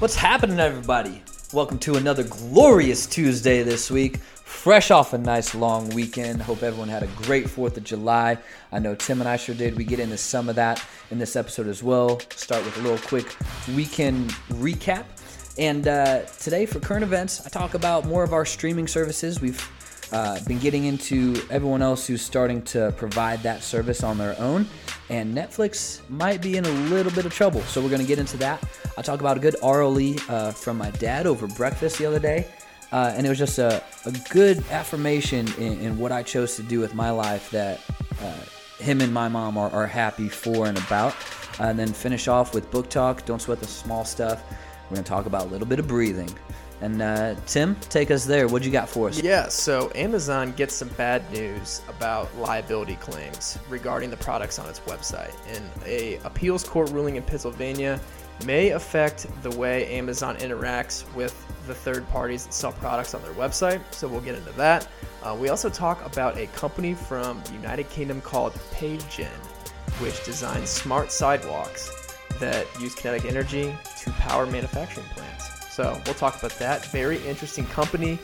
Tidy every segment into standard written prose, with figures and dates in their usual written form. What's happening, everybody? Welcome to another glorious Tuesday this week. Fresh off a nice long weekend. Hope everyone had a great 4th of July. I know Tim and I sure did. We get into some of that in this episode as well. Start with a little quick weekend recap. And today for current events, I talk about more of our streaming services. We've been getting into everyone else who's starting to provide that service on their own, and Netflix might be in a little bit of trouble, so we're going to get into that. I talk about a good RLE from my dad over breakfast the other day, and it was just a good affirmation in what I chose to do with my life that him and my mom are happy for and about, and then finish off with book talk, Don't Sweat the Small Stuff. We're going to talk about a little bit of breathing. And Tim, take us there. What you got for us? Yeah, so Amazon gets some bad news about liability claims regarding the products on its website. And an appeals court ruling in Pennsylvania may affect the way Amazon interacts with the third parties that sell products on their website. So we'll get into that. We also talk about a company from the United Kingdom called PaveGen, which designs smart sidewalks that use kinetic energy to power manufacturing plants. So we'll talk about that. Very interesting company.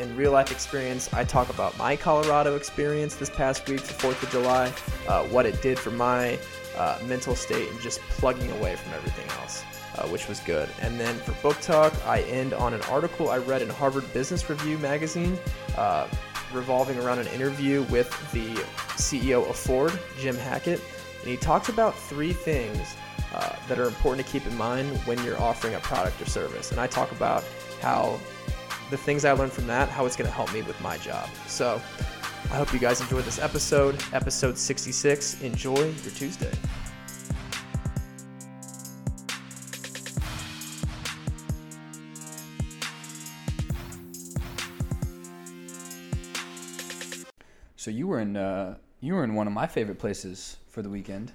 In real life experience, I talk about my Colorado experience this past week, the 4th of July, what it did for my mental state and just plugging away from everything else, which was good. And then for book talk, I end on an article I read in Harvard Business Review magazine revolving around an interview with the CEO of Ford, Jim Hackett. And he talks about three things that are important to keep in mind when you're offering a product or service. And I talk about how the things I learned from that, how it's going to help me with my job. So I hope you guys enjoyed this episode, episode 66. Enjoy your Tuesday. So you were in one of my favorite places for the weekend,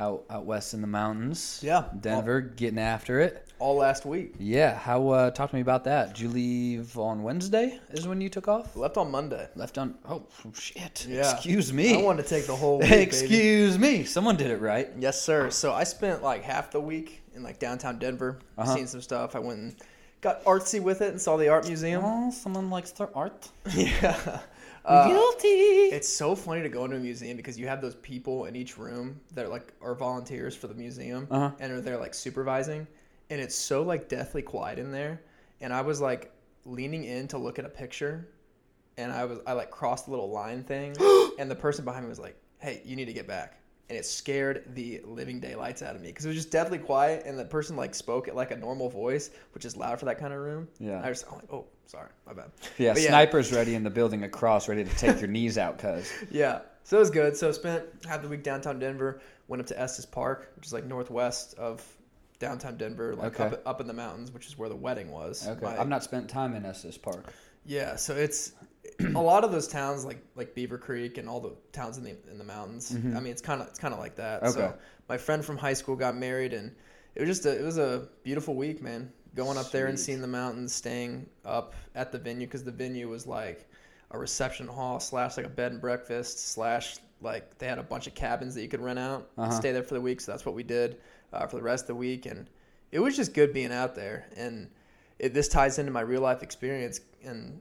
out west in the mountains. Yeah, Denver, getting after it. All last week. Yeah, how? Talk to me about that. Did you leave on Wednesday? Is when you took off? Left on Monday. Oh shit! Yeah. Excuse me. I wanted to take the whole week. Excuse me. Someone did it right. Yes, sir. So I spent like half the week in like downtown Denver, seeing some stuff. I went and got artsy with it and saw the art museum. Oh, someone likes their art. Yeah. Guilty. It's so funny to go into a museum because you have those people in each room that are volunteers for the museum and are there supervising, and it's so deathly quiet in there. And I was leaning in to look at a picture, and I crossed the little line thing, and the person behind me was like, "Hey, you need to get back." And it scared the living daylights out of me because it was just deathly quiet, and the person spoke at a normal voice, which is loud for that kind of room. Yeah, and I'm like, "Oh, sorry, my bad." Yeah, but snipers ready in the building across, ready to take your knees out, cuz. Yeah, so it was good. So I spent half the week downtown Denver, went up to Estes Park, which is northwest of downtown Denver, up in the mountains, which is where the wedding was. Okay, I've not spent time in Estes Park. Yeah, so it's a lot of those towns like Beaver Creek and all the towns in the mountains. Mm-hmm. I mean, it's kind of like that. Okay. So my friend from high school got married, and it was just a beautiful week, man. Going up there and seeing the mountains, staying up at the venue because the venue was a reception hall / a bed and breakfast / they had a bunch of cabins that you could rent out and stay there for the week. So that's what we did for the rest of the week, and it was just good being out there. And this ties into my real life experience, and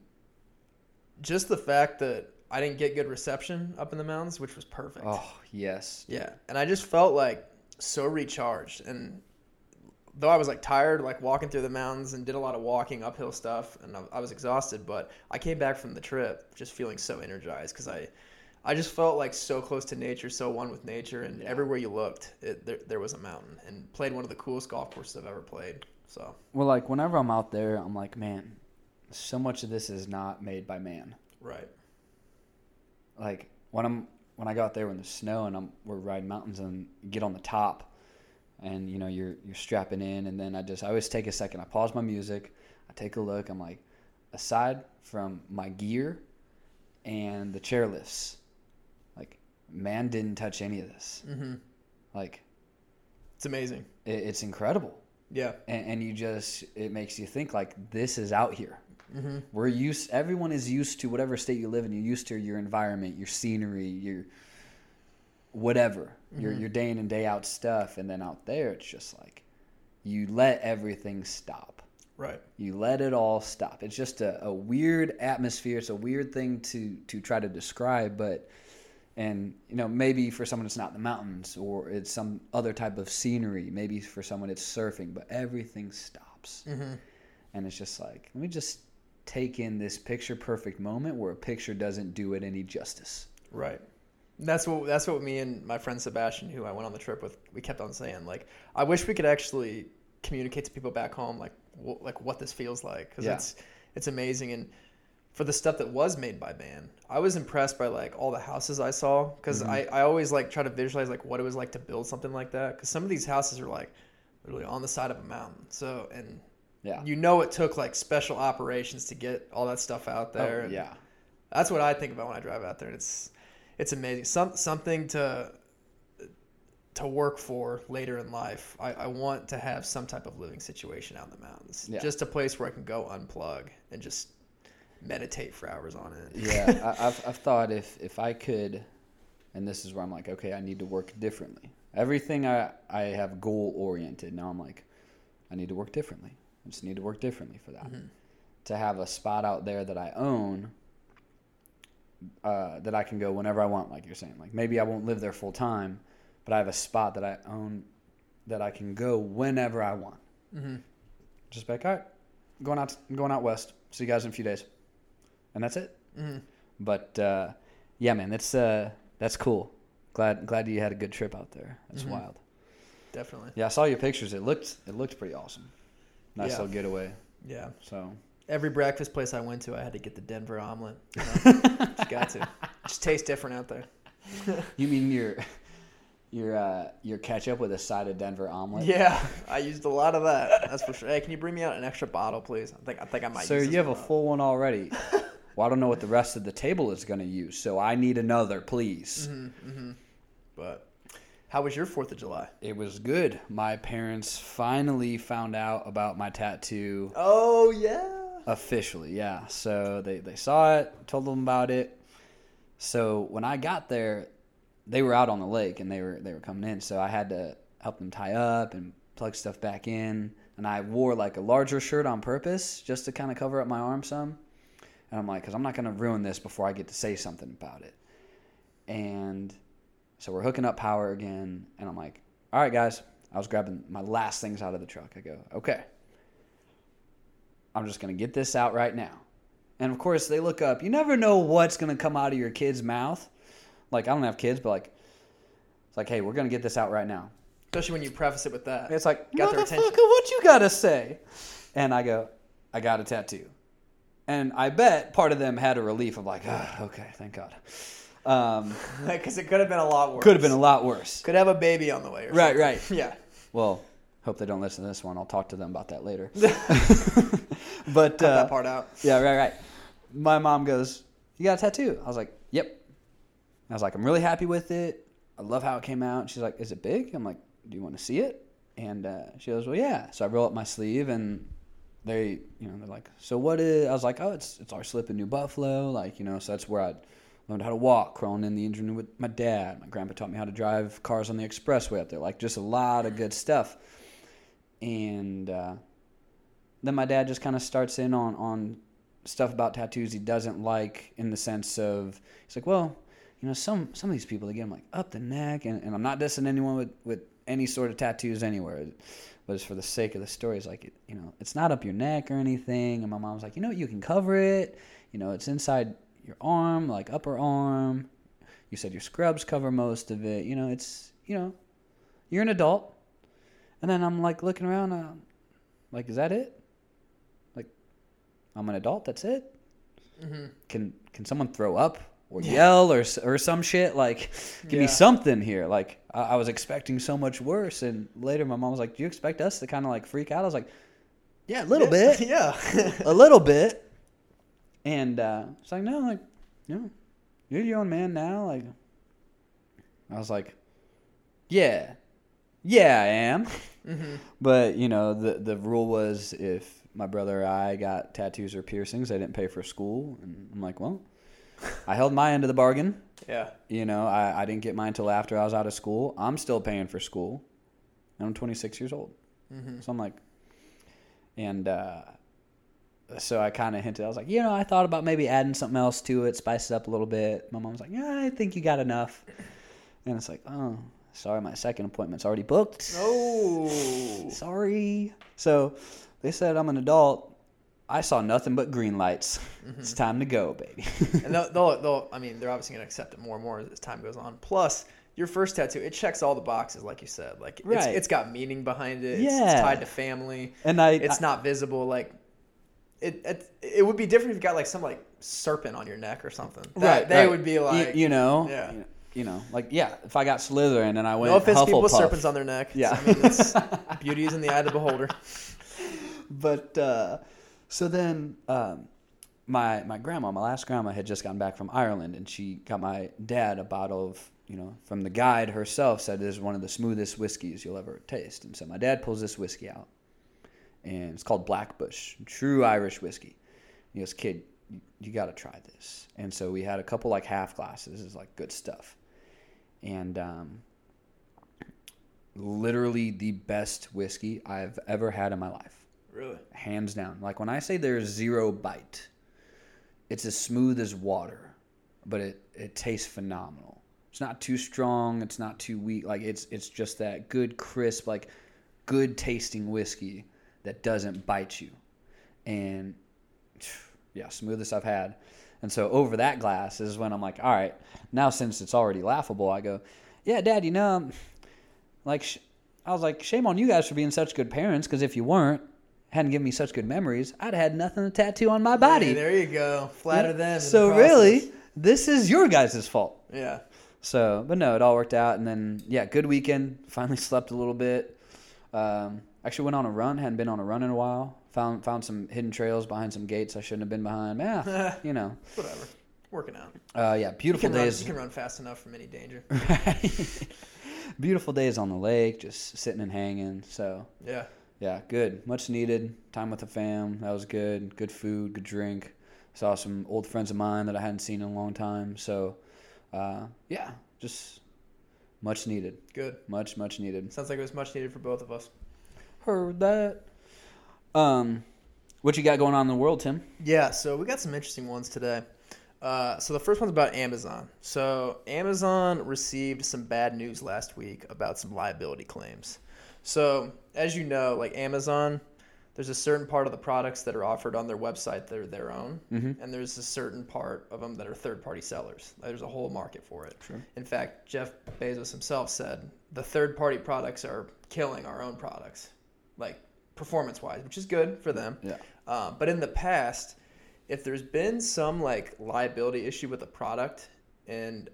just the fact that I didn't get good reception up in the mountains, which was perfect. Oh, yes. Yeah. And I just felt so recharged. And though I was tired, walking through the mountains and did a lot of walking, uphill stuff, and I was exhausted, but I came back from the trip just feeling so energized because I just felt so close to nature, so one with nature, and everywhere you looked, there was a mountain, and played one of the coolest golf courses I've ever played. So, well, whenever I'm out there, I'm like, man, so much of this is not made by man. Right. When I go out there in the snow and we're riding mountains and get on the top, and you're strapping in, and then I always take a second. I pause my music, I take a look. I'm like, aside from my gear and the chairlifts, man didn't touch any of this. Mm-hmm. It's amazing. It's incredible. Yeah. And it makes you think this is out here. Mm-hmm. Everyone is used to whatever state you live in. You're used to your environment, your scenery, your whatever, your day in and day out stuff. And then out there, it's just you let everything stop. Right. You let it all stop. It's just a weird atmosphere. It's a weird thing to try to describe, but, and, you know, maybe for someone it's not the mountains, or it's some other type of scenery. Maybe for someone it's surfing, but everything stops. Mm-hmm. And it's just like, let me just take in this picture perfect moment where a picture doesn't do it any justice. Right. That's what me and my friend Sebastian, who I went on the trip with, we kept on saying, like, I wish we could actually communicate to people back home, like what this feels like, because it's amazing. And for the stuff that was made by man, I was impressed by like all the houses I saw, because I always like try to visualize like what it was like to build something like that, because some of these houses are like literally on the side of a mountain. So you know, it took like special operations to get all that stuff out there. Oh, yeah, that's what I think about when I drive out there. And it's amazing. Something to work for later in life. I want to have some type of living situation out in the mountains. Yeah. Just a place where I can go unplug and just meditate for hours on it. Yeah, I've thought if I could, and this is where I'm like, okay, I need to work differently. Everything I have goal oriented. Now I'm like, I need to work differently. I just need to work differently for that. Mm-hmm. To have a spot out there that I own, that I can go whenever I want, like you're saying. Like maybe I won't live there full time, but I have a spot that I own that I can go whenever I want. Mm-hmm. Just be like, all right, going out west. See you guys in a few days. And that's it. Mm-hmm. But yeah, man, that's cool. Glad you had a good trip out there. That's wild. Definitely. Yeah, I saw your pictures. It looked pretty awesome. Nice little getaway. Yeah. So every breakfast place I went to, I had to get the Denver omelet. You know? Just got to. Just tastes different out there. You mean your ketchup with a side of Denver omelet? Yeah, I used a lot of that. That's for sure. Hey, can you bring me out an extra bottle, please? I think I might. Sir, you have a full one already. Well, I don't know what the rest of the table is going to use, so I need another, please. Mm-hmm, mm-hmm. But how was your 4th of July? It was good. My parents finally found out about my tattoo. Oh, yeah. Officially, yeah. So they saw it, told them about it. So when I got there, they were out on the lake and they were coming in. So I had to help them tie up and plug stuff back in. And I wore like a larger shirt on purpose just to kind of cover up my arm some. And I'm like, because I'm not going to ruin this before I get to say something about it. And so we're hooking up power again, and I'm like, all right, guys. I was grabbing my last things out of the truck. I go, okay, I'm just going to get this out right now. And, of course, they look up. You never know what's going to come out of your kid's mouth. Like, I don't have kids, but, like, it's like, hey, we're going to get this out right now. Especially when you preface it with that. It's like, motherfucker, what you got to say? And I go, I got a tattoo. And I bet part of them had a relief of like, okay, thank God. Because it could have been a lot worse. Could have a baby on the way. Or right, something. Right. Yeah. Well, hope they don't listen to this one. I'll talk to them about that later. But cut that part out. Yeah, right. My mom goes, "You got a tattoo?" I was like, "Yep." And I was like, "I'm really happy with it. I love how it came out." And she's like, "Is it big?" I'm like, "Do you want to see it?" And she goes, "Well, yeah." So I roll up my sleeve and they, you know, they're like, "So what is?" I was like, "Oh, it's our slip in New Buffalo." Like, you know, so that's where I learned how to walk, crawling in the engine with my dad. My grandpa taught me how to drive cars on the expressway out there. Like, just a lot of good stuff. And then my dad just kind of starts in on stuff about tattoos he doesn't like, in the sense of, he's like, well, you know, some of these people, they get them like up the neck. And I'm not dissing anyone with any sort of tattoos anywhere. But it's for the sake of the story. It's like, you know, it's not up your neck or anything. And my mom's like, you know, you can cover it. You know, it's inside your arm, like upper arm. You said your scrubs cover most of it. You know, it's, you know, you're an adult. And then I'm like looking around, like, is that it? Like, I'm an adult. That's it. Mm-hmm. Can someone throw up or yell or some shit? Like, give me something here. Like, I was expecting so much worse. And later, my mom was like, "Do you expect us to kind of like freak out?" I was like, "Yeah, a little bit. Yeah, a little bit." And it's like, no, like, you know, you're your own man now. Like, I was like, yeah, I am. Mm-hmm. But, you know, the rule was, if my brother or I got tattoos or piercings, I didn't pay for school. And I'm like, well, I held my end of the bargain. Yeah. You know, I didn't get mine until after I was out of school. I'm still paying for school. And I'm 26 years old. Mm-hmm. So I'm like, and so I kind of hinted. I was like, you know, I thought about maybe adding something else to it, spice it up a little bit. My mom's like, yeah, I think you got enough. And it's like, oh, sorry, my second appointment's already booked. Oh. Sorry. So they said I'm an adult. I saw nothing but green lights. Mm-hmm. It's time to go, baby. And they'll, I mean, they're obviously going to accept it more and more as time goes on. Plus, your first tattoo, it checks all the boxes, like you said. Like, right. It's got meaning behind it. Yeah. It's tied to family. And it's not visible. Like, it would be different if you got, like, some, like, serpent on your neck or something. They would be like... You know? Yeah. You know, like, yeah, if I got Slytherin and I went Hufflepuff. No offense, people with serpents on their neck. Yeah. I mean, it's, beauty is in the eye of the beholder. But... So then my grandma, my last grandma, had just gotten back from Ireland, and she got my dad a bottle of, you know, from the guide herself, said this is one of the smoothest whiskeys you'll ever taste. And so my dad pulls this whiskey out, and it's called Blackbush, true Irish whiskey. And he goes, kid, you got to try this. And so we had a couple, like, half glasses. It's, like, good stuff. And literally the best whiskey I've ever had in my life. Really? Hands down. Like, when I say there's zero bite, it's as smooth as water, but it tastes phenomenal. It's not too strong. It's not too weak. Like, it's just that good, crisp, like, good tasting whiskey that doesn't bite you. And, yeah, smoothest I've had. And so over that glass is when I'm like, all right, now since it's already laughable, I go, yeah, Dad, you know, like, I was like, shame on you guys for being such good parents, because if you weren't, hadn't given me such good memories, I'd had nothing to tattoo on my body. Hey, there you go. Flatter them. So really, this is your guys' fault. Yeah. So, but no, it all worked out. And then, yeah, good weekend. Finally slept a little bit. Actually went on a run. Hadn't been on a run in a while. Found some hidden trails behind some gates I shouldn't have been behind. Yeah, you know. Whatever. Working out. Yeah, beautiful days. You can run fast enough from any danger. Right. Beautiful days on the lake, just sitting and hanging. So. Yeah. Yeah, good. Much needed. Time with the fam. That was good. Good food, good drink. Saw some old friends of mine that I hadn't seen in a long time. So, yeah, just much needed. Good. Much, much needed. Sounds like it was much needed for both of us. Heard that. What you got going on in the world, Tim? Yeah, so we got some interesting ones today. So the first one's about Amazon. So Amazon received some bad news last week about some liability claims. So, as you know, like Amazon, there's a certain part of the products that are offered on their website that are their own, mm-hmm. and there's a certain part of them that are third-party sellers. There's a whole market for it. Sure. In fact, Jeff Bezos himself said, the third-party products are killing our own products, like performance-wise, which is good for them. Yeah. But in the past, if there's been some like liability issue with a product and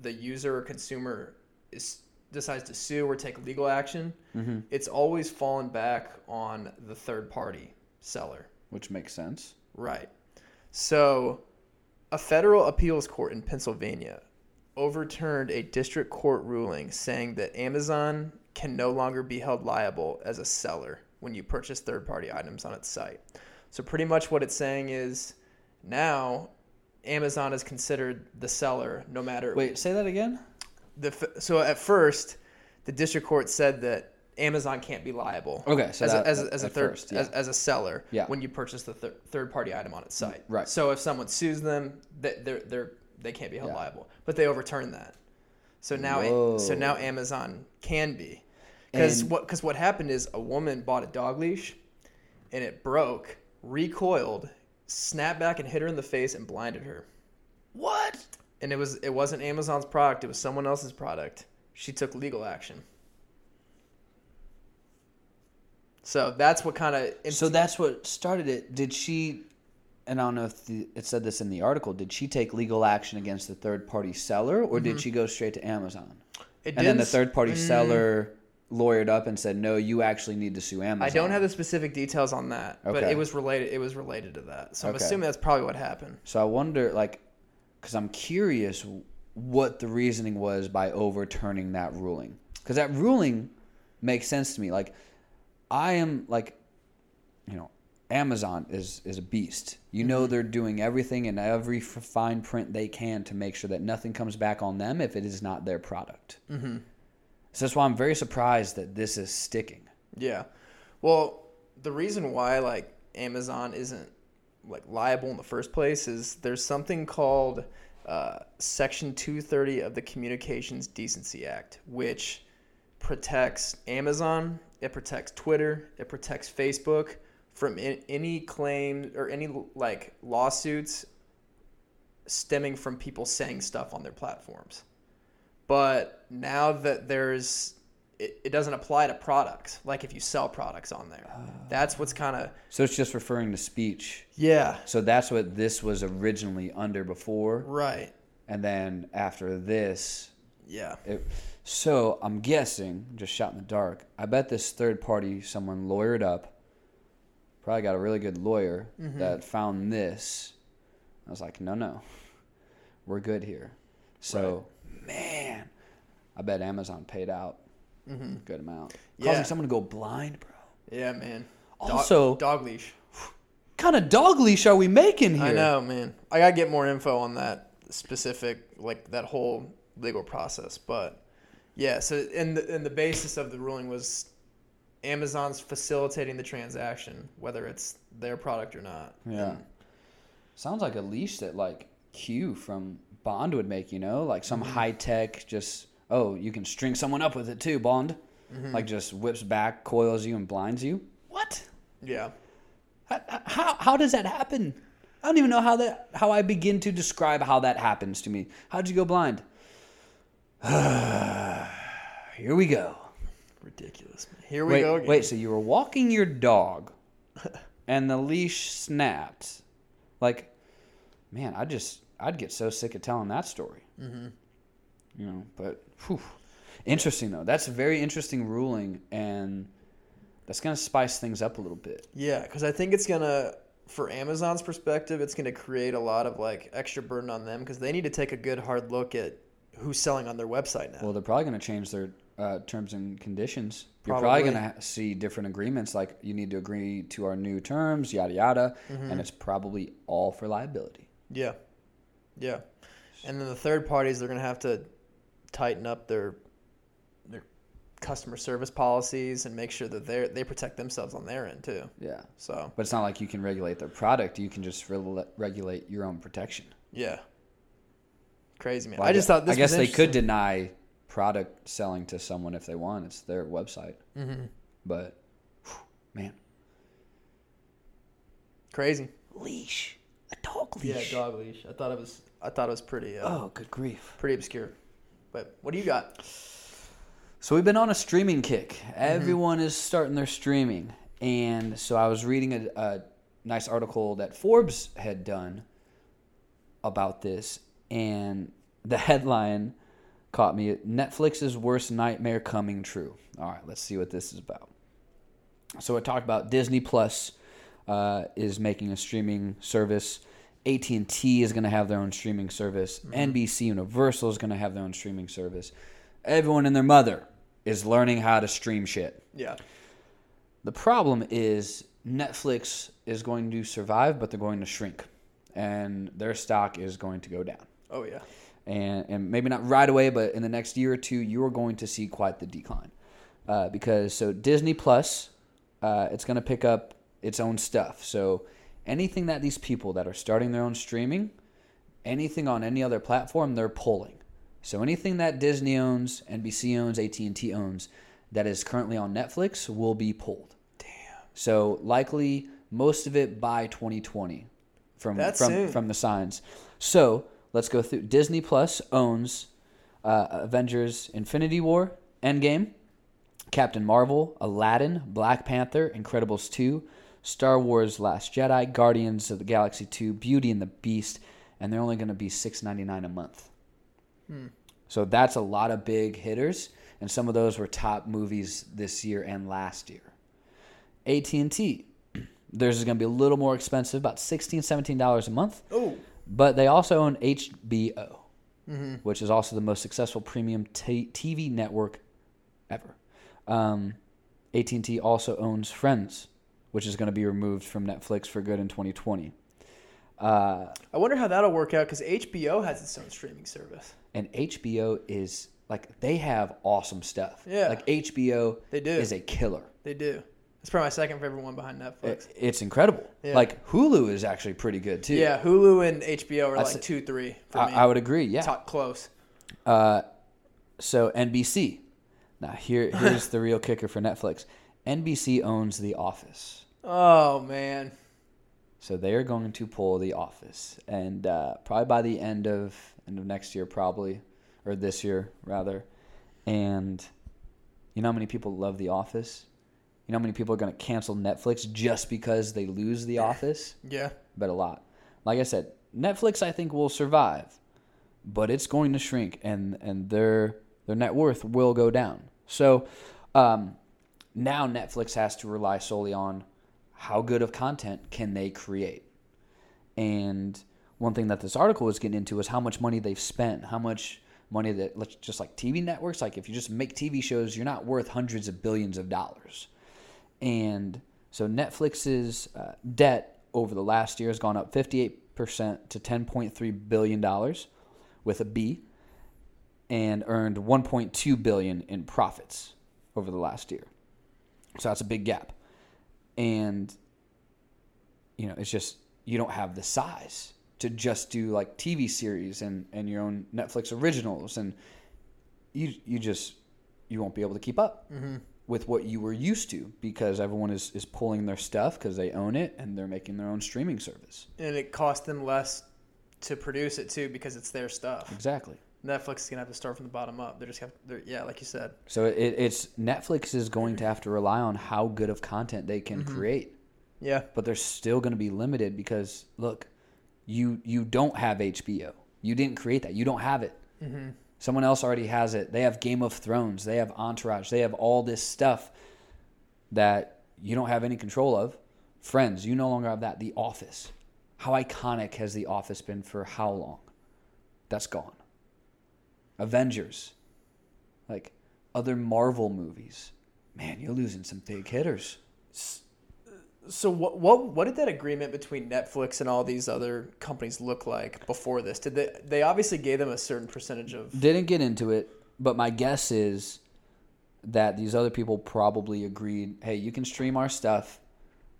the user or consumer is... decides to sue or take legal action, mm-hmm. it's always fallen back on the third-party seller. Which makes sense. Right. So a federal appeals court in Pennsylvania overturned a district court ruling saying that Amazon can no longer be held liable as a seller when you purchase third-party items on its site. So pretty much what it's saying is now Amazon is considered the seller no matter... Wait, say that again? So at first, the district court said that Amazon can't be liable. Okay, so as a seller, yeah. when you purchase the third-party item on its site. Right. So if someone sues them, they can't be held yeah. liable. But they overturned that. So now so now Amazon can be, because what happened is a woman bought a dog leash, and it broke, recoiled, snapped back and hit her in the face and blinded her. What? And it wasn't Amazon's product. It was someone else's product. She took legal action. So that's what kind of... So that's what started it. Did she... And I don't know if it said this in the article. Did she take legal action against the third-party seller, or mm-hmm. did she go straight to Amazon? And then the third-party seller lawyered up and said, no, you actually need to sue Amazon. I don't have the specific details on that, okay. but it was related to that. So I'm assuming that's probably what happened. So I wonder, like... Because I'm curious what the reasoning was by overturning that ruling. Because that ruling makes sense to me. Like, I am like, you know, Amazon is a beast. You know mm-hmm. they're doing everything and every fine print they can to make sure that nothing comes back on them if it is not their product. Mm-hmm. So that's why I'm very surprised that this is sticking. Yeah. Well, the reason why like Amazon isn't like liable in the first place is there's something called Section 230 of the Communications Decency Act, which protects Amazon, it protects Twitter, it protects Facebook from any claim or any like lawsuits stemming from people saying stuff on their platforms. But now that there's it doesn't apply to products, like if you sell products on there. That's what's kind of... So it's just referring to speech. Yeah. So that's what this was originally under before. Right. And then after this... Yeah. So I'm guessing, just shot in the dark, I bet this third party, someone lawyered up, probably got a really good lawyer that found this. I was like, no, we're good here. So, man, I bet Amazon paid out. Good amount. Yeah. Causing someone to go blind, bro. Yeah, man. Also, dog leash. What kind of dog leash are we making here? I know, man. I got to get more info on that specific, like that whole legal process. But yeah, so and the basis of the ruling was Amazon's facilitating the transaction, whether it's their product or not. Yeah. And, sounds like a leash that like Q from Bond would make, you know? Like some high tech just... Oh, you can string someone up with it too, Bond. Like just whips back, coils you, and blinds you. What? Yeah. How does that happen? I don't even know how I begin to describe how that happens to me. How'd you go blind? Here we go. Ridiculous, man. Here we go again. Wait, so you were walking your dog, and the leash snapped. Like, man, I'd get so sick of telling that story. You know, but whew. Interesting though. That's a very interesting ruling, and that's gonna spice things up a little bit. Yeah, because I think it's gonna, for Amazon's perspective, it's gonna create a lot of like extra burden on them because they need to take a good hard look at who's selling on their website now. Well, they're probably gonna change their terms and conditions. You're probably gonna see different agreements, like you need to agree to our new terms, yada yada, and it's probably all for liability. Yeah, yeah, and then the third parties, they're gonna have to tighten up their customer service policies and make sure that they protect themselves on their end too. Yeah. So. But it's not like you can regulate their product. You can just regulate your own protection. Yeah. Crazy, man. Well, I just thought this was interesting. I guess they could deny product selling to someone if they want. It's their website. But, whew, man. Crazy. Leash. A dog leash. Yeah, dog leash. I thought it was pretty. Oh, good grief. Pretty obscure. But what do you got? So we've been on a streaming kick. Everyone is starting their streaming. And so I was reading a nice article that Forbes had done about this. And the headline caught me. Netflix's worst nightmare coming true. All right, let's see what this is about. So it talked about Disney Plus is making a streaming service. AT&T is going to have their own streaming service. NBC Universal is going to have their own streaming service. Everyone and their mother is learning how to stream shit. Yeah. The problem is Netflix is going to survive, but they're going to shrink. And their stock is going to go down. Oh, yeah. And maybe not right away, but in the next year or two, you're going to see quite the decline. Because, so Disney Plus, it's going to pick up its own stuff. So... anything that these people that are starting their own streaming, anything on any other platform, they're pulling. So anything that Disney owns, NBC owns, AT&T owns, that is currently on Netflix will be pulled. Damn. So likely most of it by 2020 from the signs. So let's go through. Disney Plus owns Avengers Infinity War, Endgame, Captain Marvel, Aladdin, Black Panther, Incredibles 2, Star Wars Last Jedi, Guardians of the Galaxy 2, Beauty and the Beast, and they're only going to be $6.99 a month. So that's a lot of big hitters, and some of those were top movies this year and last year. AT&T, theirs is going to be a little more expensive, about $16, $17 a month. Oh. But they also own HBO, which is also the most successful premium TV network ever. AT&T also owns Friends, which is going to be removed from Netflix for good in 2020. I wonder how that'll work out because HBO has its own streaming service. And HBO is, like, they have awesome stuff. Yeah. Like, HBO is a killer. They do. It's probably my second favorite one behind Netflix. It's incredible. Yeah. Like Hulu is actually pretty good too. Yeah, Hulu and HBO are like 2, 3 for me. I would agree. Yeah, top close. So NBC. Now here's the real kicker for Netflix. NBC owns The Office. Oh man. So they are going to pull The Office, and probably by the end of next year, probably, or this year rather. And you know how many people love The Office? You know how many people are going to cancel Netflix just because they lose The Office? Yeah. But a lot. Like I said, Netflix I think will survive, but it's going to shrink, and their net worth will go down. So now Netflix has to rely solely on how good of content can they create. And one thing that this article was getting into is how much money they've spent, how much money that, let's just like TV networks, like if you just make TV shows, you're not worth hundreds of billions of dollars. And so Netflix's debt over the last year has gone up 58% to $10.3 billion with a B, and earned $1.2 billion in profits over the last year. So that's a big gap. And, you know, it's just you don't have the size to just do like TV series and your own Netflix originals. And you won't be able to keep up mm-hmm. with what you were used to, because everyone is pulling their stuff because they own it and they're making their own streaming service. And it costs them less to produce it too because it's their stuff. Exactly. Netflix is going to have to start from the bottom up. Yeah, like you said. So it's Netflix is going to have to rely on how good of content they can mm-hmm. create. Yeah. But they're still going to be limited because, look, you don't have HBO. You didn't create that. You don't have it. Mm-hmm. Someone else already has it. They have Game of Thrones. They have Entourage. They have all this stuff that you don't have any control of. Friends, you no longer have that. The Office. How iconic has The Office been for how long? That's gone. Avengers, like other Marvel movies. Man, you're losing some big hitters. So what did that agreement between Netflix and all these other companies look like before this? Did they obviously gave them a certain percentage of... Didn't get into it, but my guess is that these other people probably agreed, hey, you can stream our stuff,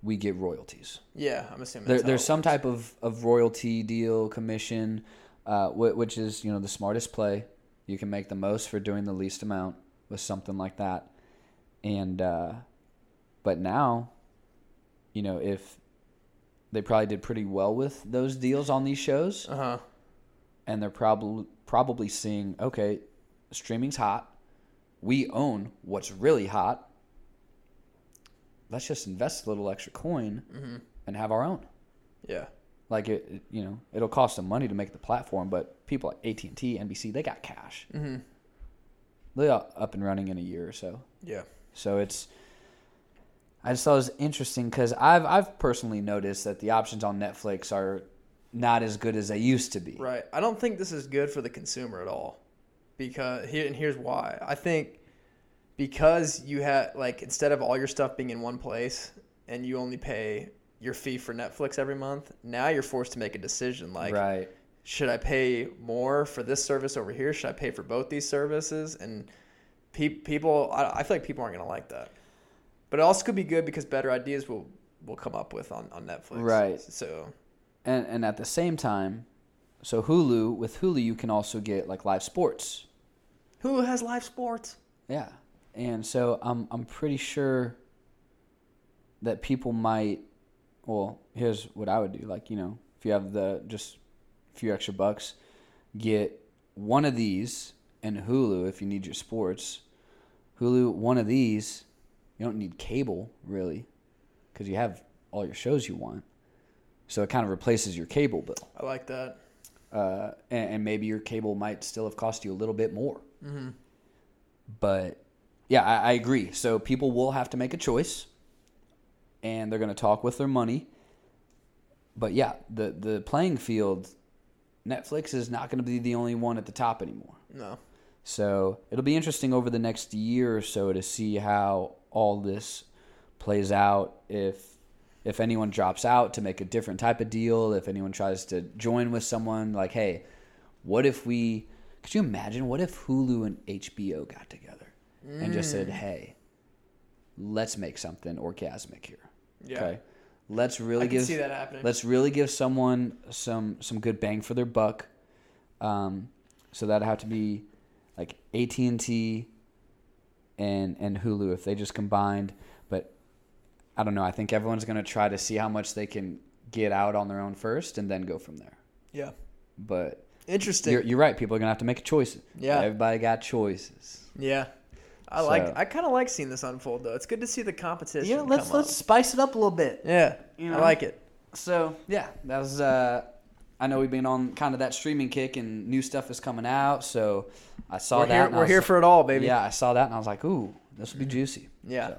we get royalties. Yeah, I'm assuming there's some type of royalty deal, commission, which is, you know, the smartest play. You can make the most for doing the least amount with something like that. And but now, you know, if they probably did pretty well with those deals on these shows, uh-huh. and they're probably seeing, okay, streaming's hot. We own what's really hot. Let's just invest a little extra coin mm-hmm. and have our own. Yeah. Like, you know, it'll cost them money to make the platform, but people like AT&T, NBC, they got cash. Mm-hmm. They're up and running in a year or so. Yeah. So I just thought it was interesting because I've personally noticed that the options on Netflix are not as good as they used to be. Right. I don't think this is good for the consumer at all, because here's why. I think because you had, like, instead of all your stuff being in one place and you only pay your fee for Netflix every month, now you're forced to make a decision. Like, right. Should I pay more for this service over here? Should I pay for both these services? And people, I feel like people aren't going to like that. But it also could be good because better ideas will come up with on Netflix. Right. So, and at the same time, so Hulu, with Hulu, you can also get like live sports. Hulu has live sports. Yeah. And so I'm pretty sure that people might... Well, here's what I would do. Like, you know, if you have just a few extra bucks, get one of these and Hulu if you need your sports. Hulu, one of these. You don't need cable, really, because you have all your shows you want. So it kind of replaces your cable bill. I like that. And maybe your cable might still have cost you a little bit more. Mm-hmm. But, yeah, I agree. So people will have to make a choice. And they're going to talk with their money. But yeah, the playing field, Netflix is not going to be the only one at the top anymore. No. So it'll be interesting over the next year or so to see how all this plays out. If anyone drops out to make a different type of deal, if anyone tries to join with someone, like, hey, could you imagine, what if Hulu and HBO got together and just said, hey, let's make something orgasmic here. Yeah. Okay. Let's really I can see that happening. Let's really give someone some good bang for their buck. So that'd have to be like AT&T and Hulu if they just combined. But I don't know. I think everyone's going to try to see how much they can get out on their own first and then go from there. Yeah. But interesting. You're right. People are going to have to make choices. Yeah. Everybody got choices. Yeah. I kind of like seeing this unfold though. It's good to see the competition. Yeah, let's spice it up a little bit. Yeah, you know? I like it. So yeah, that was. I know we've been on kind of that streaming kick, and new stuff is coming out. So I saw we're that. We're here for it all, baby. Yeah, I saw that, and I was like, "Ooh, this will be juicy." Yeah, so,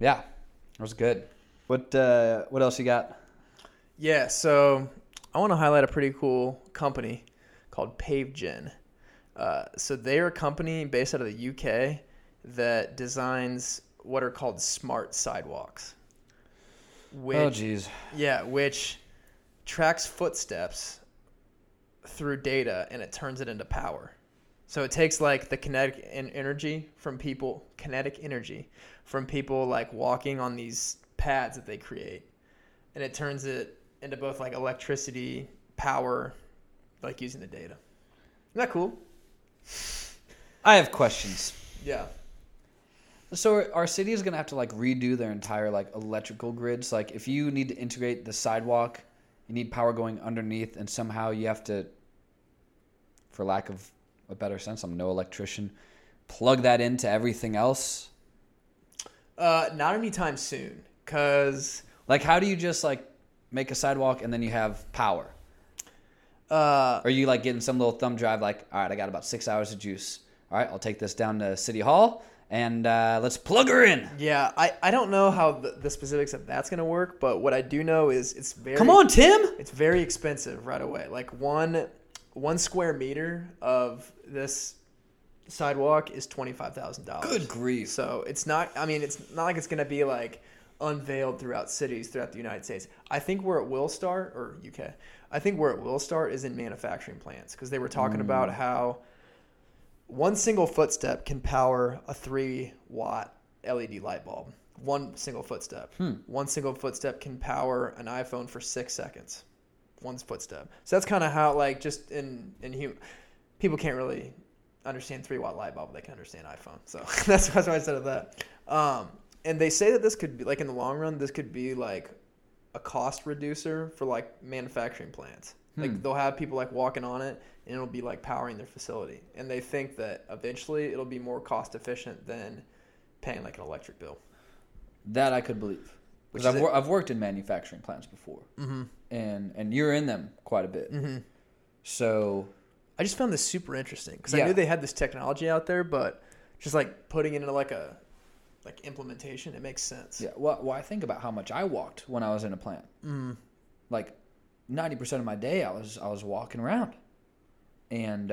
yeah, it was good. What else you got? Yeah, so I want to highlight a pretty cool company called PaveGen. So they are a company based out of the UK that designs what are called smart sidewalks. Which tracks footsteps through data, and it turns it into power. So it takes like the kinetic energy from people like walking on these pads that they create, and it turns it into both like electricity, power, like using the data. Isn't that cool? I have questions. Yeah. So our city is going to have to like redo their entire like electrical grids. Like if you need to integrate the sidewalk, you need power going underneath, and somehow you have to, for lack of a better sense, I'm no electrician, plug that into everything else. Not anytime soon, cause like how do you just like make a sidewalk and then you have power? Or you like getting some little thumb drive? Like, all right, I got about 6 hours of juice. All right, I'll take this down to City Hall. And let's plug her in. Yeah, I don't know how the specifics of that's going to work, but what I do know is it's very... Come on, Tim! It's very expensive right away. Like one square meter of this sidewalk is $25,000. Good grief. So it's not like it's going to be like unveiled throughout cities throughout the United States. I think where it will start, or UK, I think where it will start is in manufacturing plants, because they were talking about how... One single footstep can power a 3-watt LED light bulb. One single footstep. One single footstep can power an iPhone for 6 seconds. One footstep. So that's kind of how, like, just in human, people can't really understand 3-watt light bulb, but they can understand iPhone. So that's why I said of that. And they say that this could be, like, in the long run, this could be, like, a cost reducer for, like, manufacturing plants. Like, they'll have people, like, walking on it, and it'll be, like, powering their facility. And they think that eventually it'll be more cost-efficient than paying, like, an electric bill. That I could believe. Because I've worked in manufacturing plants before. Mm-hmm. And you're in them quite a bit. Mm-hmm. So I just found this super interesting. Because I knew they had this technology out there, but just, like, putting it into, like, a like implementation, it makes sense. Yeah. Well, I think about how much I walked when I was in a plant. Mm. Like... 90% of my day, I was walking around, and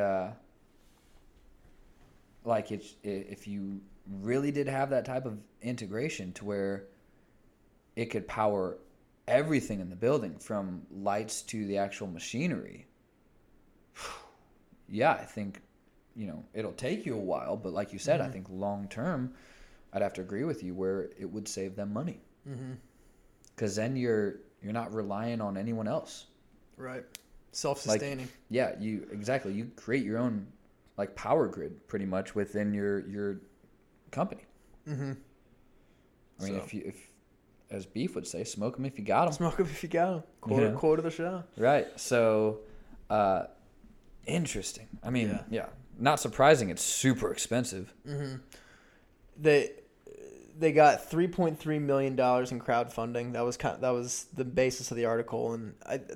like if you really did have that type of integration to where it could power everything in the building, from lights to the actual machinery. Yeah, I think it'll take you a while, but like you said, I think long term, I'd have to agree with you where it would save them money. Because then you're not relying on anyone else. Right. Self-sustaining. Like, yeah, you create your own like power grid pretty much within your company. Mm-hmm. I mean, if as Beef would say, smoke them if you got them. Smoke them if you got them. Quote of the show. Right. So, interesting. I mean, yeah. Not surprising. It's super expensive. Mm-hmm. They got $3.3 million in crowdfunding. That was the basis of the article. And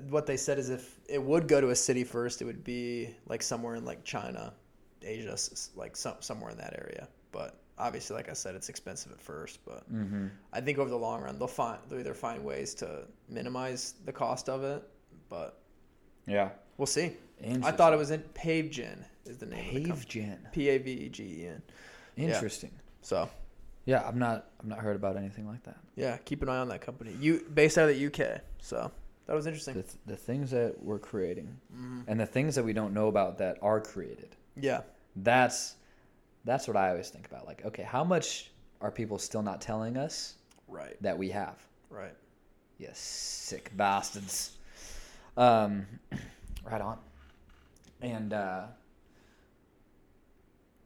what they said is if it would go to a city first, it would be like somewhere in like China, Asia, like somewhere in that area. But obviously, like I said, it's expensive at first. But I think over the long run, they'll either find ways to minimize the cost of it. But yeah, we'll see. I thought it was in PaveGen is the name. PaveGen. PAVEGEN. Interesting. Yeah. So. Yeah, I've not heard about anything like that. Yeah, keep an eye on that company. Based out of the UK, so that was interesting. The things that we're creating, and the things that we don't know about that are created. Yeah, that's what I always think about. Like, okay, how much are people still not telling us right. that we have? Right. Yes, sick bastards. Right on. And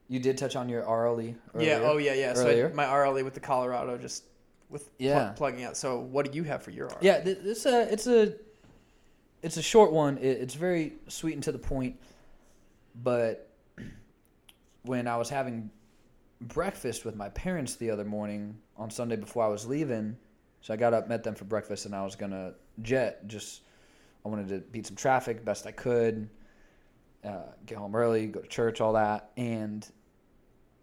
you did touch on your RLE earlier. Yeah, oh yeah, yeah. Earlier. So my RLE with the Colorado just with plugging out. So what do you have for your RLE? Yeah, it's a short one. It's very sweet and to the point. But when I was having breakfast with my parents the other morning on Sunday before I was leaving, so I got up, met them for breakfast, and I was going to jet. I wanted to beat some traffic best I could, get home early, go to church, all that. And,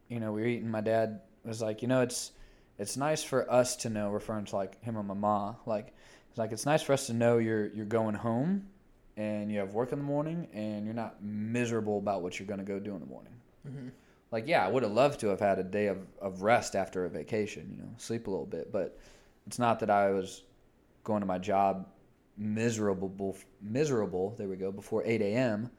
you know, we were eating. My dad was like, you know, it's nice for us to know, referring to, like, him and my ma, like it's nice for us to know you're going home and you have work in the morning and you're not miserable about what you're going to go do in the morning. Mm-hmm. Like, yeah, I would have loved to have had a day of rest after a vacation, you know, sleep a little bit, but it's not that I was going to my job miserable, there we go, before 8 a.m.,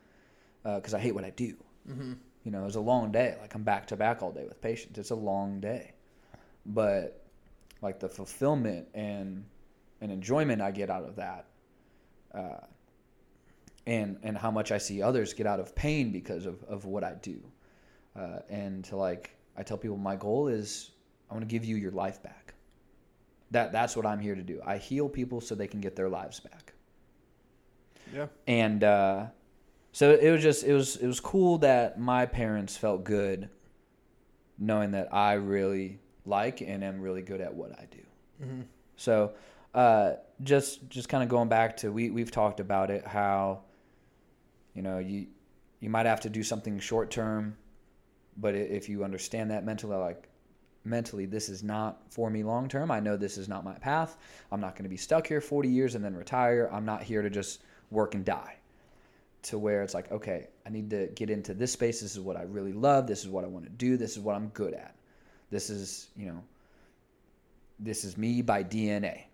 because I hate what I do. Mm-hmm. You know, it was a long day. Like, I'm back-to-back all day with patients. It's a long day. But, like, the fulfillment and enjoyment I get out of that, and how much I see others get out of pain because of what I do. And to, like, I tell people my goal is I want to give you your life back. That's what I'm here to do. I heal people so they can get their lives back. Yeah. And so it was cool that my parents felt good knowing that I really like and am really good at what I do. Mm-hmm. So just kind of going back to we've talked about it, how, you know, you might have to do something short term, but if you understand that mentally, this is not for me long term. I know this is not my path. I'm not going to be stuck here 40 years and then retire. I'm not here to just work and die. To where it's like, okay, I need to get into this space. This is what I really love. This is what I want to do. This is what I'm good at. This is, you know, this is me by DNA.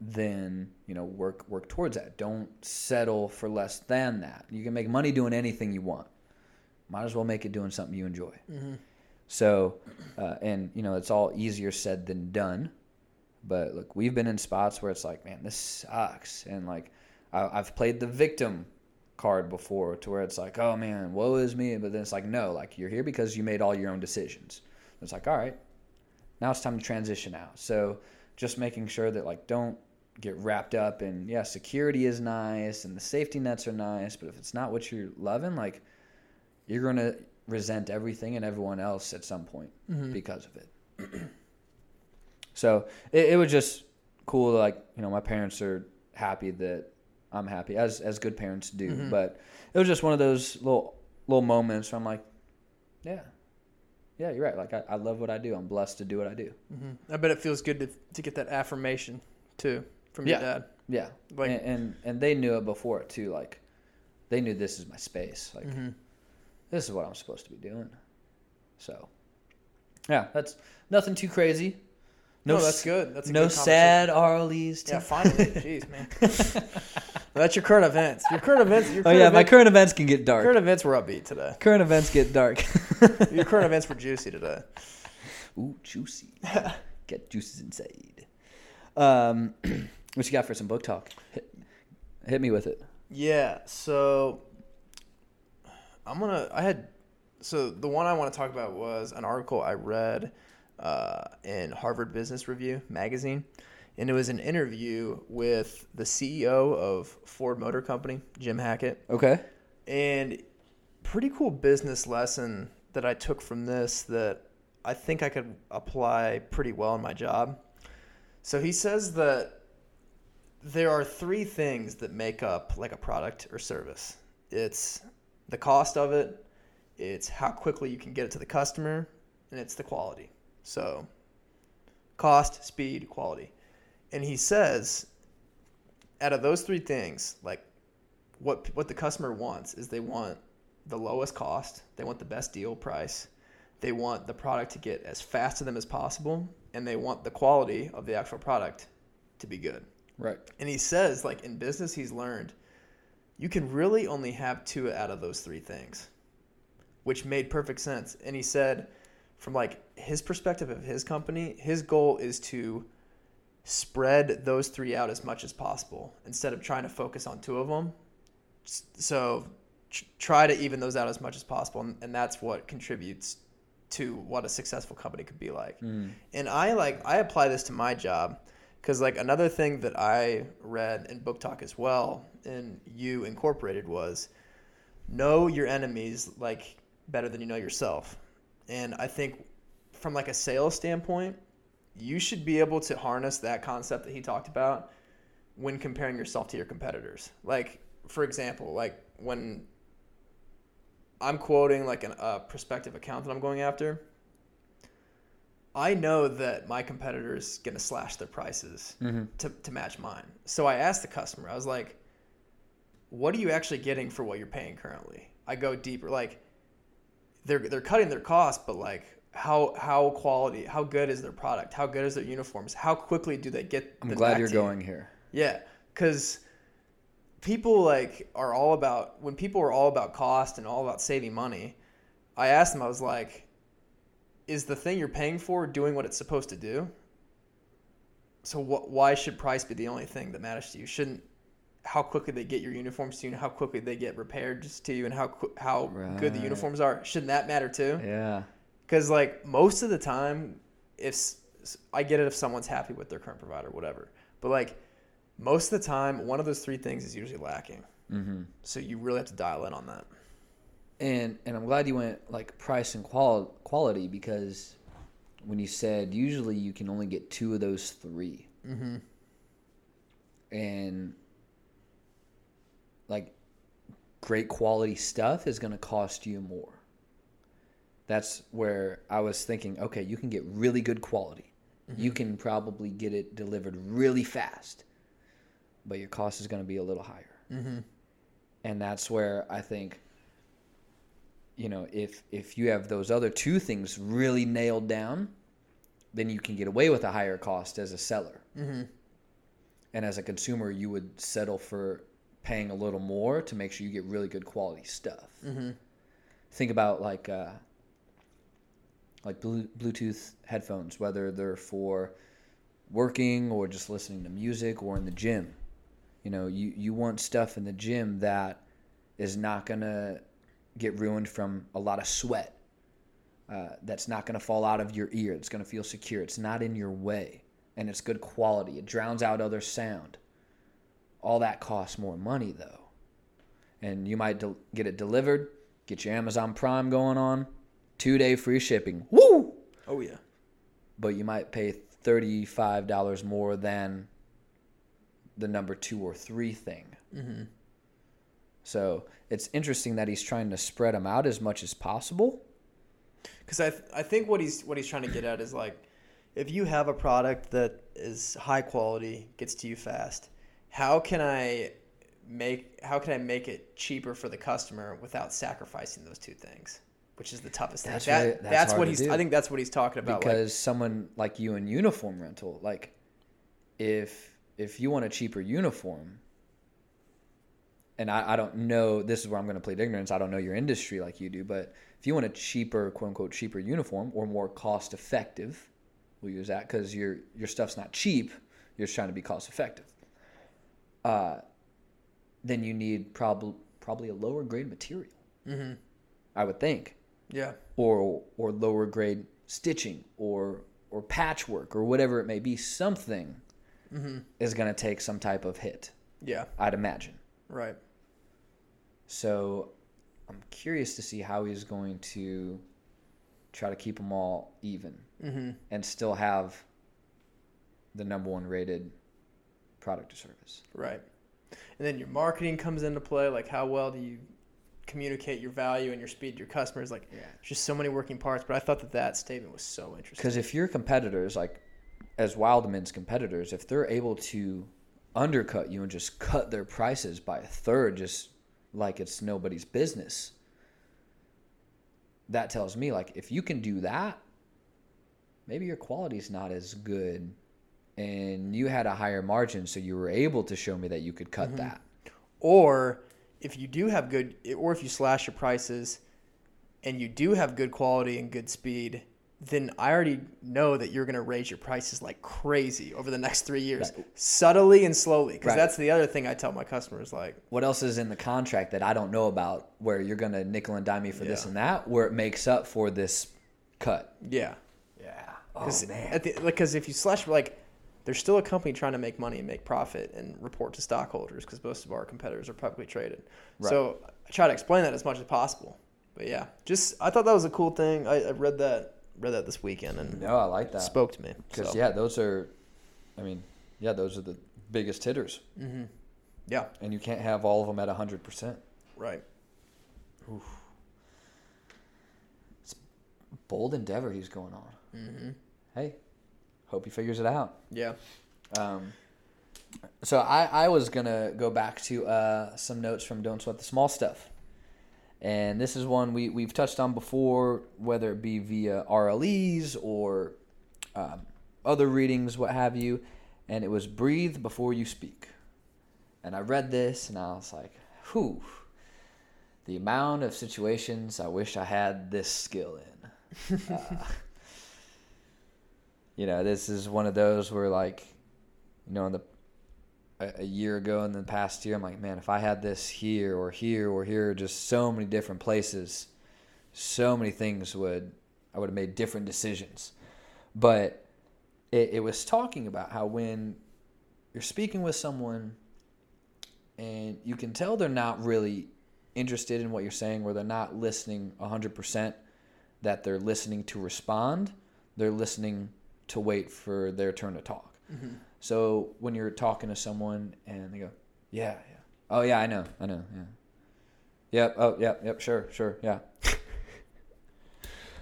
Then, you know, work towards that. Don't settle for less than that. You can make money doing anything you want. Might as well make it doing something you enjoy. Mm-hmm. So, and, you know, it's all easier said than done. But, look, we've been in spots where it's like, man, this sucks. And, like, I've played the victim card before to where it's like, oh, man, woe is me. But then it's like, no, like, you're here because you made all your own decisions. And it's like, all right, now it's time to transition out. So just making sure that, like, don't get wrapped up in, yeah, security is nice and the safety nets are nice. But if it's not what you're loving, like, you're going to resent everything and everyone else at some point mm-hmm. because of it. So it was just cool. Like, you know, my parents are happy that I'm happy, as good parents do. Mm-hmm. But it was just one of those little moments where I'm like, yeah, you're right. Like, I love what I do. I'm blessed to do what I do. Mm-hmm. I bet it feels good to get that affirmation too from your dad. Yeah. Like, and they knew it before too. Like, they knew this is my space. Like, mm-hmm. this is what I'm supposed to be doing. So, yeah, that's nothing too crazy. No, that's good. That's a no good sad RLEs. Yeah, finally. Jeez, man. Well, that's your current events. My current events can get dark. Current events were upbeat today. Current events get dark. Your current events were juicy today. Ooh, juicy. Get juices inside. What you got for some book talk? Hit me with it. Yeah, so... the one I want to talk about was an article I read in Harvard Business Review magazine, and it was an interview with the CEO of Ford Motor Company, Jim Hackett. Okay. And pretty cool business lesson that I took from this that I think I could apply pretty well in my job. So he says that there are three things that make up, like, a product or service. It's the cost of it, it's how quickly you can get it to the customer, and it's the quality. So cost, speed, quality. And he says, out of those three things, like, what the customer wants is they want the lowest cost, they want the best deal price, they want the product to get as fast to them as possible, and they want the quality of the actual product to be good. Right. And he says, like, in business, he's learned you can really only have two out of those three things, which made perfect sense. And he said, from like his perspective of his company, his goal is to spread those three out as much as possible instead of trying to focus on two of them. So try to even those out as much as possible. And that's what contributes to what a successful company could be like. Mm. And I apply this to my job because like another thing that I read in Book Talk as well in You Incorporated was know your enemies like better than you know yourself. And I think from like a sales standpoint, you should be able to harness that concept that he talked about when comparing yourself to your competitors. Like, for example, like when I'm quoting like a prospective account that I'm going after, I know that my competitor is going to slash their prices to match mine. So I asked the customer, I was like, what are you actually getting for what you're paying currently? I go deeper, like they're cutting their costs, but like how good is their product? How good is their uniforms? How quickly do they get the I'm glad you're going here. Yeah, because people like are all about, when people are all about cost and all about saving money, I asked them, I was like, is the thing you're paying for doing what it's supposed to do? So why should price be the only thing that matters to you? Shouldn't how quickly they get your uniforms to you and how quickly they get repaired to you and how right. good the uniforms are, shouldn't that matter too? Yeah. Because like most of the time, if I get it, if someone's happy with their current provider, whatever, but like most of the time, one of those three things is usually lacking. Mm-hmm. So you really have to dial in on that. And I'm glad you went like price and quality because when you said usually you can only get two of those three. Mm-hmm. And like great quality stuff is going to cost you more. That's where I was thinking, okay, you can get really good quality. Mm-hmm. You can probably get it delivered really fast, but your cost is going to be a little higher. Mm-hmm. And that's where I think, you know, if you have those other two things really nailed down, then you can get away with a higher cost as a seller. Mm-hmm. And as a consumer, you would settle for paying a little more to make sure you get really good quality stuff. Mm-hmm. Think about like Bluetooth headphones, whether they're for working or just listening to music or in the gym. You know, you want stuff in the gym that is not going to get ruined from a lot of sweat. That's not going to fall out of your ear. It's going to feel secure. It's not in your way. And it's good quality. It drowns out other sound. All that costs more money, though. And you might get it delivered, get your Amazon Prime going on, 2-day free shipping. Woo! Oh, yeah. But you might pay $35 more than the number 2 or 3 thing. Mm-hmm. So it's interesting that he's trying to spread them out as much as possible. Because I think what he's trying to get at is like, if you have a product that is high quality, gets to you fast, how can I make it cheaper for the customer without sacrificing those two things? Which is the toughest thing. That's what he's. I think that's what he's talking about. Because like, someone like you in uniform rental, like if you want a cheaper uniform, and I don't know, this is where I'm going to plead ignorance. I don't know your industry like you do, but if you want a cheaper, quote unquote, cheaper uniform or more cost effective, we'll use that because your stuff's not cheap. You're just trying to be cost effective. Then you need probably a lower grade material. Mm-hmm. I would think. Yeah. Or lower grade stitching or patchwork or whatever it may be, something is going to take some type of hit. Yeah. I'd imagine. Right. So I'm curious to see how he's going to try to keep them all even and still have the number 1 rated product or service. Right. And then your marketing comes into play. Like how well do you communicate your value and your speed to your customers? Like yeah. There's just so many working parts, but I thought that statement was so interesting. Because if your competitors, like as Wildman's competitors, if they're able to undercut you and just cut their prices by 1/3, just like it's nobody's business, that tells me like if you can do that, maybe your quality's not as good and you had a higher margin, so you were able to show me that you could cut that. Or if you do have good, or if you slash your prices and you do have good quality and good speed, then I already know that you're going to raise your prices like crazy over the next 3 years, right. Subtly and slowly. Because that's the other thing I tell my customers. Like, what else is in the contract that I don't know about where you're going to nickel and dime me for this and that, where it makes up for this cut? Yeah. Yeah. Oh, man. Because if you slash, like, there's still a company trying to make money and make profit and report to stockholders because most of our competitors are publicly traded. Right. So I try to explain that as much as possible. But yeah, just I thought that was a cool thing. I read that this weekend, and no, I like that. It spoke to me because those are the biggest hitters. Mm-hmm. Yeah, and you can't have all of them at 100%. Right. Oof. It's a bold endeavor he's going on. Mm-hmm. Hey, hope he figures it out. Yeah. So I was gonna go back to some notes from Don't Sweat the Small Stuff. And this is one we've touched on before, whether it be via RLEs or other readings, what have you. And it was breathe before you speak. And I read this and I was like, whew, the amount of situations I wish I had this skill in. This is one of those where in a year ago and the past year, I'm like, man, if I had this here or here or here, just so many different places, so many things I would have made different decisions. But it was talking about how when you're speaking with someone and you can tell they're not really interested in what you're saying, or they're not listening 100%, that they're listening to respond, they're listening to wait for their turn to talk. Mm-hmm. So when you're talking to someone and they go, yeah, oh yeah, I know, yeah, yep, oh yep, sure, yeah,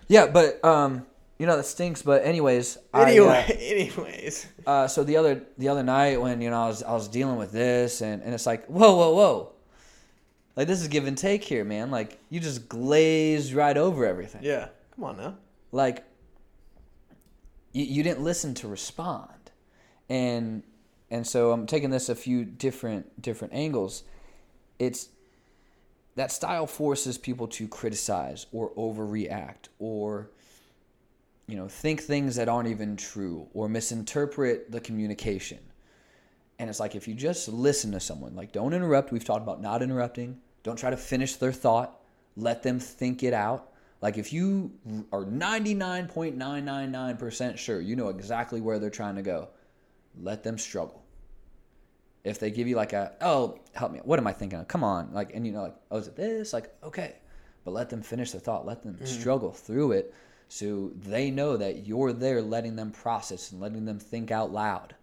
yeah, but that stinks. But anyways, anyways. So the other night when I was dealing with this, and it's like whoa, like this is give and take here, man. Like you just glazed right over everything. Yeah, come on now. Like you didn't listen to respond. And so I'm taking this a few different angles. It's that style forces people to criticize or overreact or think things that aren't even true or misinterpret the communication. And it's like if you just listen to someone, like don't interrupt. We've talked about not interrupting. Don't try to finish their thought. Let them think it out. Like if you are 99.999% sure, you know exactly where they're trying to go. Let them struggle. If they give you help me, what am I thinking of? Come on. Is it this? Like, okay. But let them finish the thought. Let them struggle through it so they know that you're there letting them process and letting them think out loud.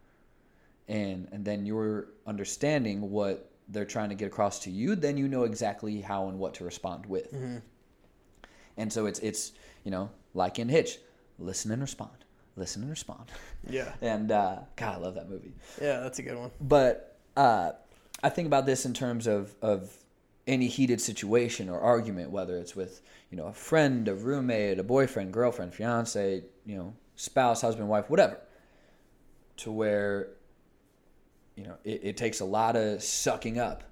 And then you're understanding what they're trying to get across to you. Then you know exactly how and what to respond with. Mm-hmm. And so it's like in Hitch, listen and respond. Listen and respond. Yeah. And God, I love that movie. Yeah, that's a good one. But I think about this in terms of any heated situation or argument, whether it's with a friend, a roommate, a boyfriend, girlfriend, fiance, spouse, husband, wife, whatever. To where it takes a lot of sucking up,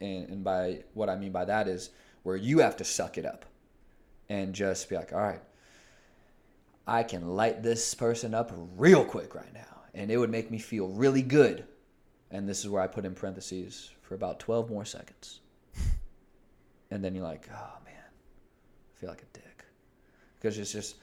and by what I mean by that is where you have to suck it up, and just be like, all right. I can light this person up real quick right now, and it would make me feel really good. And this is where I put in parentheses for about 12 more seconds. And then you're like, oh, man, I feel like a dick. Because it's just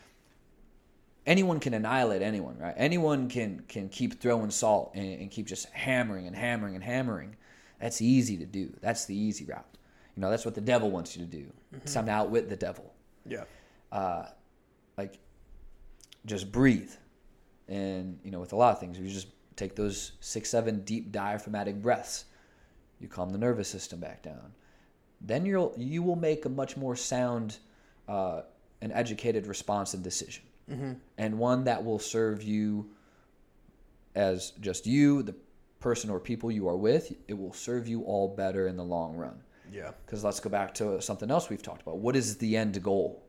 anyone can annihilate anyone, right? Anyone can keep throwing salt and keep just hammering and hammering and hammering. That's easy to do. That's the easy route. That's what the devil wants you to do. Mm-hmm. It's time to outwit the devil. Yeah. Just breathe. And, with a lot of things, you just take those 6-7 deep diaphragmatic breaths. You calm the nervous system back down. Then you will make a much more sound and educated response and decision. Mm-hmm. And one that will serve you as just you, the person or people you are with. It will serve you all better in the long run. Yeah. Because let's go back to something else we've talked about. What is the end goal?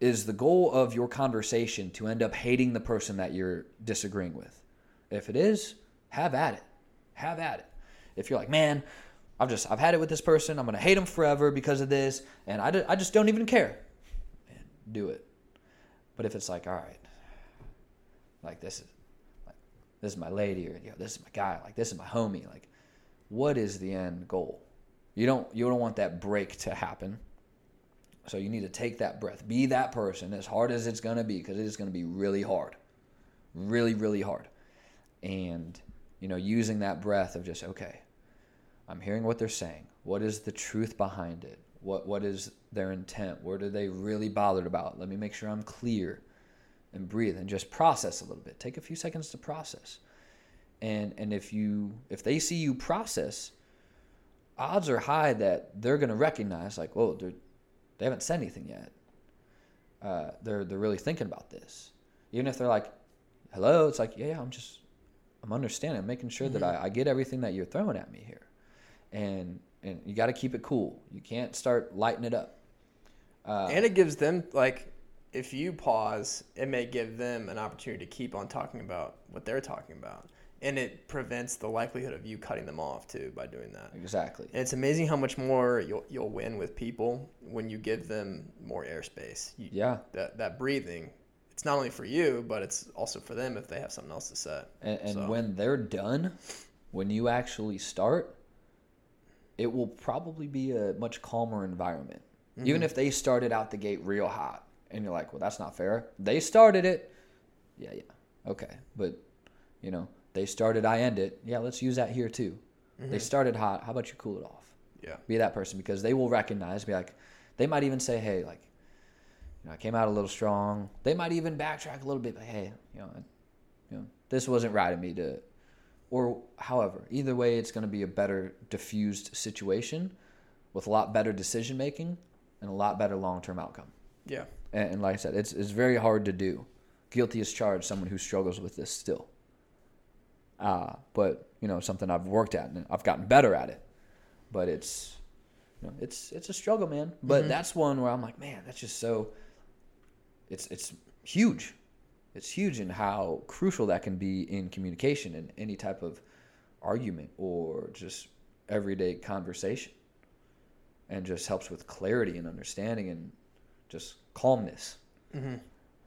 Is the goal of your conversation to end up hating the person that you're disagreeing with? If it is, have at it. Have at it. If you're like, man, I've had it with this person. I'm going to hate them forever because of this. And I just don't even care. Man, do it. But if it's like, all right, like this is my lady, or this is my guy, like this is my homie, like what is the end goal? You don't want that break to happen. So you need to take that breath, be that person, as hard as it's going to be, because it is going to be really hard, really, really hard. And, using that breath of just, okay, I'm hearing what they're saying. What is the truth behind it? What is their intent? What are they really bothered about? Let me make sure I'm clear, and breathe and just process a little bit. Take a few seconds to process. And if they see you process, odds are high that they're going to recognize, like, whoa, they haven't said anything yet. They're really thinking about this. Even if they're like, hello, it's like, yeah, I'm understanding. I'm making sure that I get everything that you're throwing at me here. And you got to keep it cool. You can't start lighting it up. And it gives them, like, if you pause, it may give them an opportunity to keep on talking about what they're talking about. And it prevents the likelihood of you cutting them off, too, by doing that. Exactly. And it's amazing how much more you'll win with people when you give them more airspace. Yeah. That breathing, it's not only for you, but it's also for them if they have something else to say. And when they're done, when you actually start, it will probably be a much calmer environment. Mm-hmm. Even if they started out the gate real hot. And you're like, well, that's not fair. They started it. Yeah. Okay. But, they started, I end it. Yeah, let's use that here too. Mm-hmm. They started hot. How about you cool it off? Yeah. Be that person, because they will recognize, be like, they might even say, hey, like, I came out a little strong. They might even backtrack a little bit. Like, hey, this wasn't right of me to, or however. Either way, it's going to be a better diffused situation with a lot better decision making and a lot better long-term outcome. Yeah. And like I said, it's very hard to do. Guilty as charged, someone who struggles with this still. But, something I've worked at and I've gotten better at it. But it's, it's a struggle, man. But that's one where I'm like, man, that's just so, it's huge. It's huge in how crucial that can be in communication and any type of argument or just everyday conversation. And just helps with clarity and understanding and just calmness.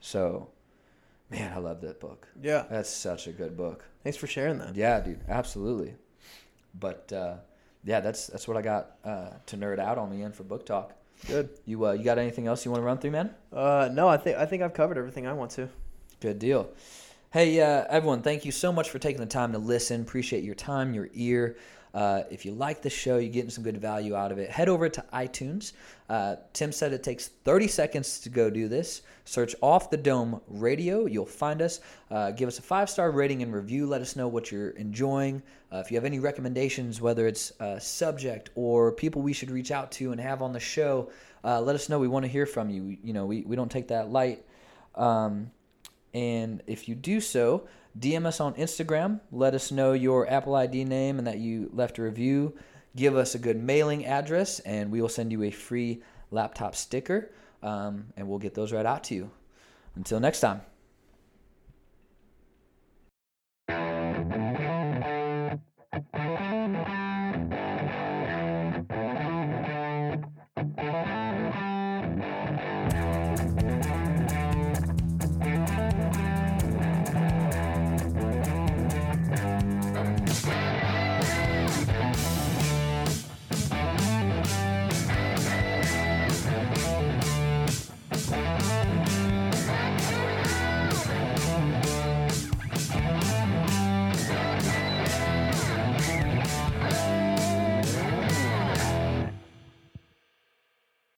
So, man, I love that book. Yeah. That's such a good book. Thanks for sharing that. Yeah, dude. Absolutely. But, that's what I got to nerd out on the end for book talk. Good. You got anything else you want to run through, man? No, I think I've covered everything I want to. Good deal. Hey, everyone, thank you so much for taking the time to listen. Appreciate your time, your ear. If you like the show, you're getting some good value out of it, head over to iTunes. Tim said it takes 30 seconds to go do this. Search Off the Dome Radio. You'll find us. Give us a 5-star rating and review. Let us know what you're enjoying. If you have any recommendations, whether it's a subject or people we should reach out to and have on the show, let us know. We want to hear from you. We don't take that light. And if you do so, DM us on Instagram. Let us know your Apple ID name and that you left a review. Give us a good mailing address, and we will send you a free laptop sticker, and we'll get those right out to you. Until next time.